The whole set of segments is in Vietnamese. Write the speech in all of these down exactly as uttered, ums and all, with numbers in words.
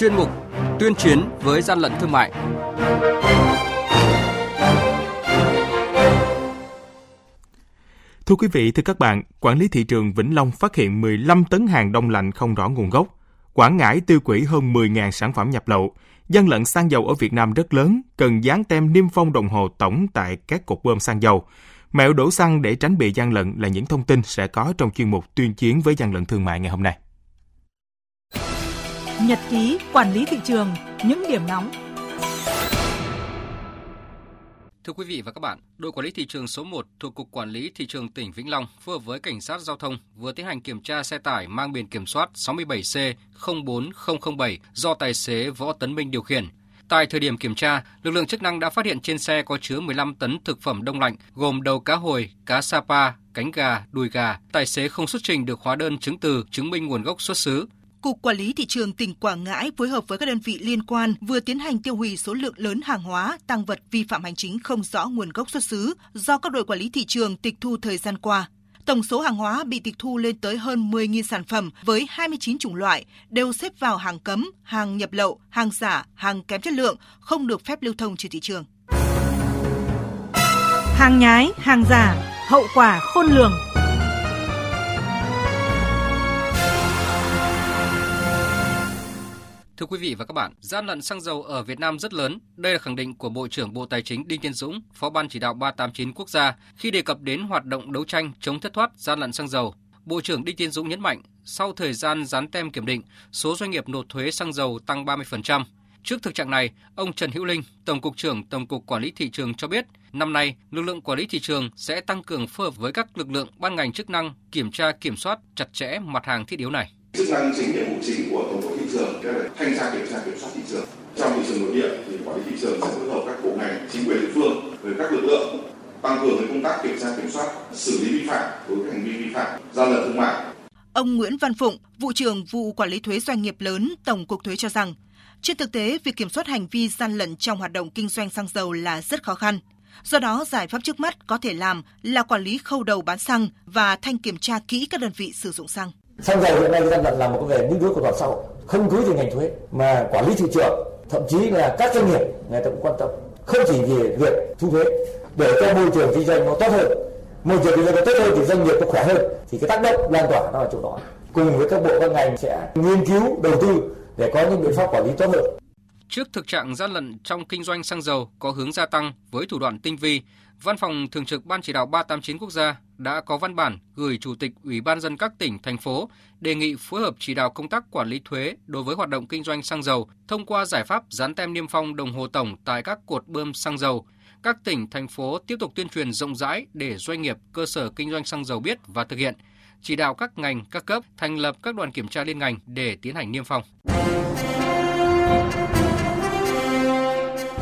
chuyên mục Tuyên chiến với gian lận thương mại. Thưa quý vị, thưa các bạn, quản lý thị trường Vĩnh Long phát hiện mười lăm tấn hàng đông lạnh không rõ nguồn gốc. Quảng Ngãi tiêu hủy hơn mười nghìn sản phẩm nhập lậu. Gian lận xăng dầu ở Việt Nam rất lớn, cần dán tem niêm phong đồng hồ tổng tại các cột bơm xăng dầu. Mẹo đổ xăng để tránh bị gian lận là những thông tin sẽ có trong chuyên mục Tuyên chiến với gian lận thương mại ngày hôm nay. Nhật ký quản lý thị trường, những điểm nóng. Thưa quý vị và các bạn, đội quản lý thị trường số một thuộc Cục Quản lý Thị trường tỉnh Vĩnh Long phối hợp với Cảnh sát Giao thông vừa tiến hành kiểm tra xe tải mang biển kiểm soát sáu bảy C không bốn không không bảy do tài xế Võ Tấn Minh điều khiển. Tại thời điểm kiểm tra, lực lượng chức năng đã phát hiện trên xe có chứa mười lăm tấn thực phẩm đông lạnh gồm đầu cá hồi, cá sapa, cánh gà, đùi gà. Tài xế không xuất trình được hóa đơn chứng từ chứng minh nguồn gốc xuất xứ. Cục Quản lý Thị trường tỉnh Quảng Ngãi phối hợp với các đơn vị liên quan vừa tiến hành tiêu hủy số lượng lớn hàng hóa, tang vật vi phạm hành chính không rõ nguồn gốc xuất xứ do các đội quản lý thị trường tịch thu thời gian qua. Tổng số hàng hóa bị tịch thu lên tới hơn mười nghìn sản phẩm với hai mươi chín chủng loại, đều xếp vào hàng cấm, hàng nhập lậu, hàng giả, hàng kém chất lượng, không được phép lưu thông trên thị trường. Hàng nhái, hàng giả, hậu quả khôn lường. Thưa quý vị và các bạn, gian lận xăng dầu ở Việt Nam rất lớn. Đây là khẳng định của Bộ trưởng Bộ Tài chính Đinh Tiến Dũng, Phó Ban Chỉ đạo ba tám chín quốc gia khi đề cập đến hoạt động đấu tranh chống thất thoát gian lận xăng dầu. Bộ trưởng Đinh Tiến Dũng nhấn mạnh, sau thời gian dán tem kiểm định, số doanh nghiệp nộp thuế xăng dầu tăng ba mươi phần trăm. Trước thực trạng này, ông Trần Hữu Linh, Tổng cục trưởng Tổng cục Quản lý Thị trường cho biết, năm nay, lực lượng quản lý thị trường sẽ tăng cường phối hợp với các lực lượng ban ngành chức năng kiểm tra kiểm soát chặt chẽ mặt hàng thiết yếu này. Chức năng chính, nhiệm vụ chính của tổng cục thị trường là thanh tra kiểm tra kiểm soát thị trường. Trong thị trường nội địa thì quản lý thị trường sẽ phối hợp các bộ ngành, chính quyền địa phương với các lực lượng tăng cường công tác kiểm tra kiểm soát, xử lý vi phạm đối với hành vi vi phạm gian lận thương mại. Ông Nguyễn Văn Phụng, vụ trưởng vụ quản lý thuế doanh nghiệp lớn, Tổng cục Thuế cho rằng, trên thực tế việc kiểm soát hành vi gian lận trong hoạt động kinh doanh xăng dầu là rất khó khăn. Do đó, giải pháp trước mắt có thể làm là quản lý khâu đầu bán xăng và thanh kiểm tra kỹ các đơn vị sử dụng xăng. Xăng dầu hiện nay gian lận là một vấn đề nhức nhối của toàn xã hội, không cứ từ ngành thuế mà quản lý thị trường, thậm chí là các doanh nghiệp người ta cũng quan tâm, không chỉ về việc thu thuế để cho môi trường kinh doanh nó tốt hơn, môi trường kinh doanh nó tốt hơn thì doanh nghiệp nó khỏe hơn, thì cái tác động lan tỏa nó là chỗ đó. Cùng với các bộ các ngành sẽ nghiên cứu đầu tư để có những biện pháp quản lý tốt hơn. Trước thực trạng gian lận trong kinh doanh xăng dầu có hướng gia tăng với thủ đoạn tinh vi, Văn phòng Thường trực Ban Chỉ đạo ba tám chín quốc gia đã có văn bản gửi Chủ tịch Ủy ban nhân dân các tỉnh, thành phố đề nghị phối hợp chỉ đạo công tác quản lý thuế đối với hoạt động kinh doanh xăng dầu thông qua giải pháp dán tem niêm phong đồng hồ tổng tại các cột bơm xăng dầu. Các tỉnh, thành phố tiếp tục tuyên truyền rộng rãi để doanh nghiệp, cơ sở kinh doanh xăng dầu biết và thực hiện, chỉ đạo các ngành, các cấp thành lập các đoàn kiểm tra liên ngành để tiến hành niêm phong.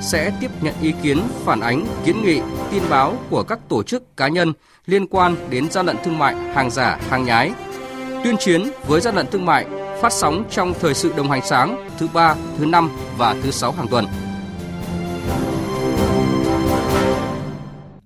Sẽ tiếp nhận ý kiến, phản ánh, kiến nghị, tin báo của các tổ chức, cá nhân liên quan đến gian lận thương mại, hàng giả, hàng nhái. Tuyên chiến với gian lận thương mại phát sóng trong thời sự đồng hành sáng thứ ba, thứ năm và thứ sáu hàng tuần.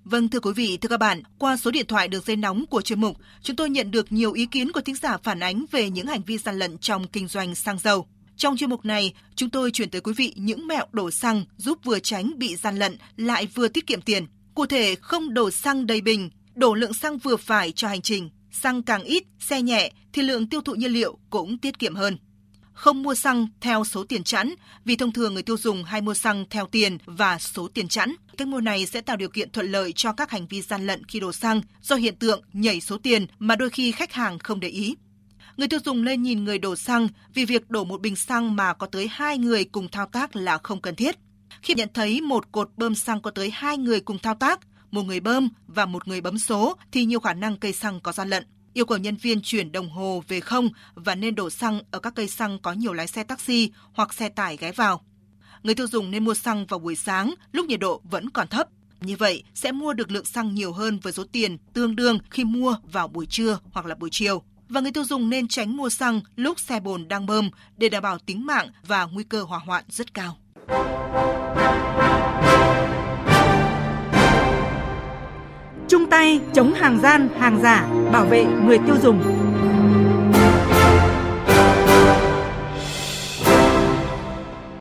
Vâng, thưa quý vị, thưa các bạn, qua số điện thoại đường dây nóng của chuyên mục, chúng tôi nhận được nhiều ý kiến của thính giả phản ánh về những hành vi gian lận trong kinh doanh xăng dầu. Trong chuyên mục này, chúng tôi chuyển tới quý vị những mẹo đổ xăng giúp vừa tránh bị gian lận lại vừa tiết kiệm tiền. Cụ thể, không đổ xăng đầy bình, đổ lượng xăng vừa phải cho hành trình. Xăng càng ít, xe nhẹ thì lượng tiêu thụ nhiên liệu cũng tiết kiệm hơn. Không mua xăng theo số tiền chẵn, vì thông thường người tiêu dùng hay mua xăng theo tiền và số tiền chẵn. Cách mua này sẽ tạo điều kiện thuận lợi cho các hành vi gian lận khi đổ xăng do hiện tượng nhảy số tiền mà đôi khi khách hàng không để ý. Người tiêu dùng nên nhìn người đổ xăng vì việc đổ một bình xăng mà có tới hai người cùng thao tác là không cần thiết. Khi nhận thấy một cột bơm xăng có tới hai người cùng thao tác, một người bơm và một người bấm số thì nhiều khả năng cây xăng có gian lận. Yêu cầu nhân viên chuyển đồng hồ về không và nên đổ xăng ở các cây xăng có nhiều lái xe taxi hoặc xe tải ghé vào. Người tiêu dùng nên mua xăng vào buổi sáng lúc nhiệt độ vẫn còn thấp. Như vậy sẽ mua được lượng xăng nhiều hơn với số tiền tương đương khi mua vào buổi trưa hoặc là buổi chiều. Và người tiêu dùng nên tránh mua xăng lúc xe bồn đang bơm để đảm bảo tính mạng và nguy cơ hỏa hoạn rất cao. Chung tay chống hàng gian, hàng giả, bảo vệ người tiêu dùng.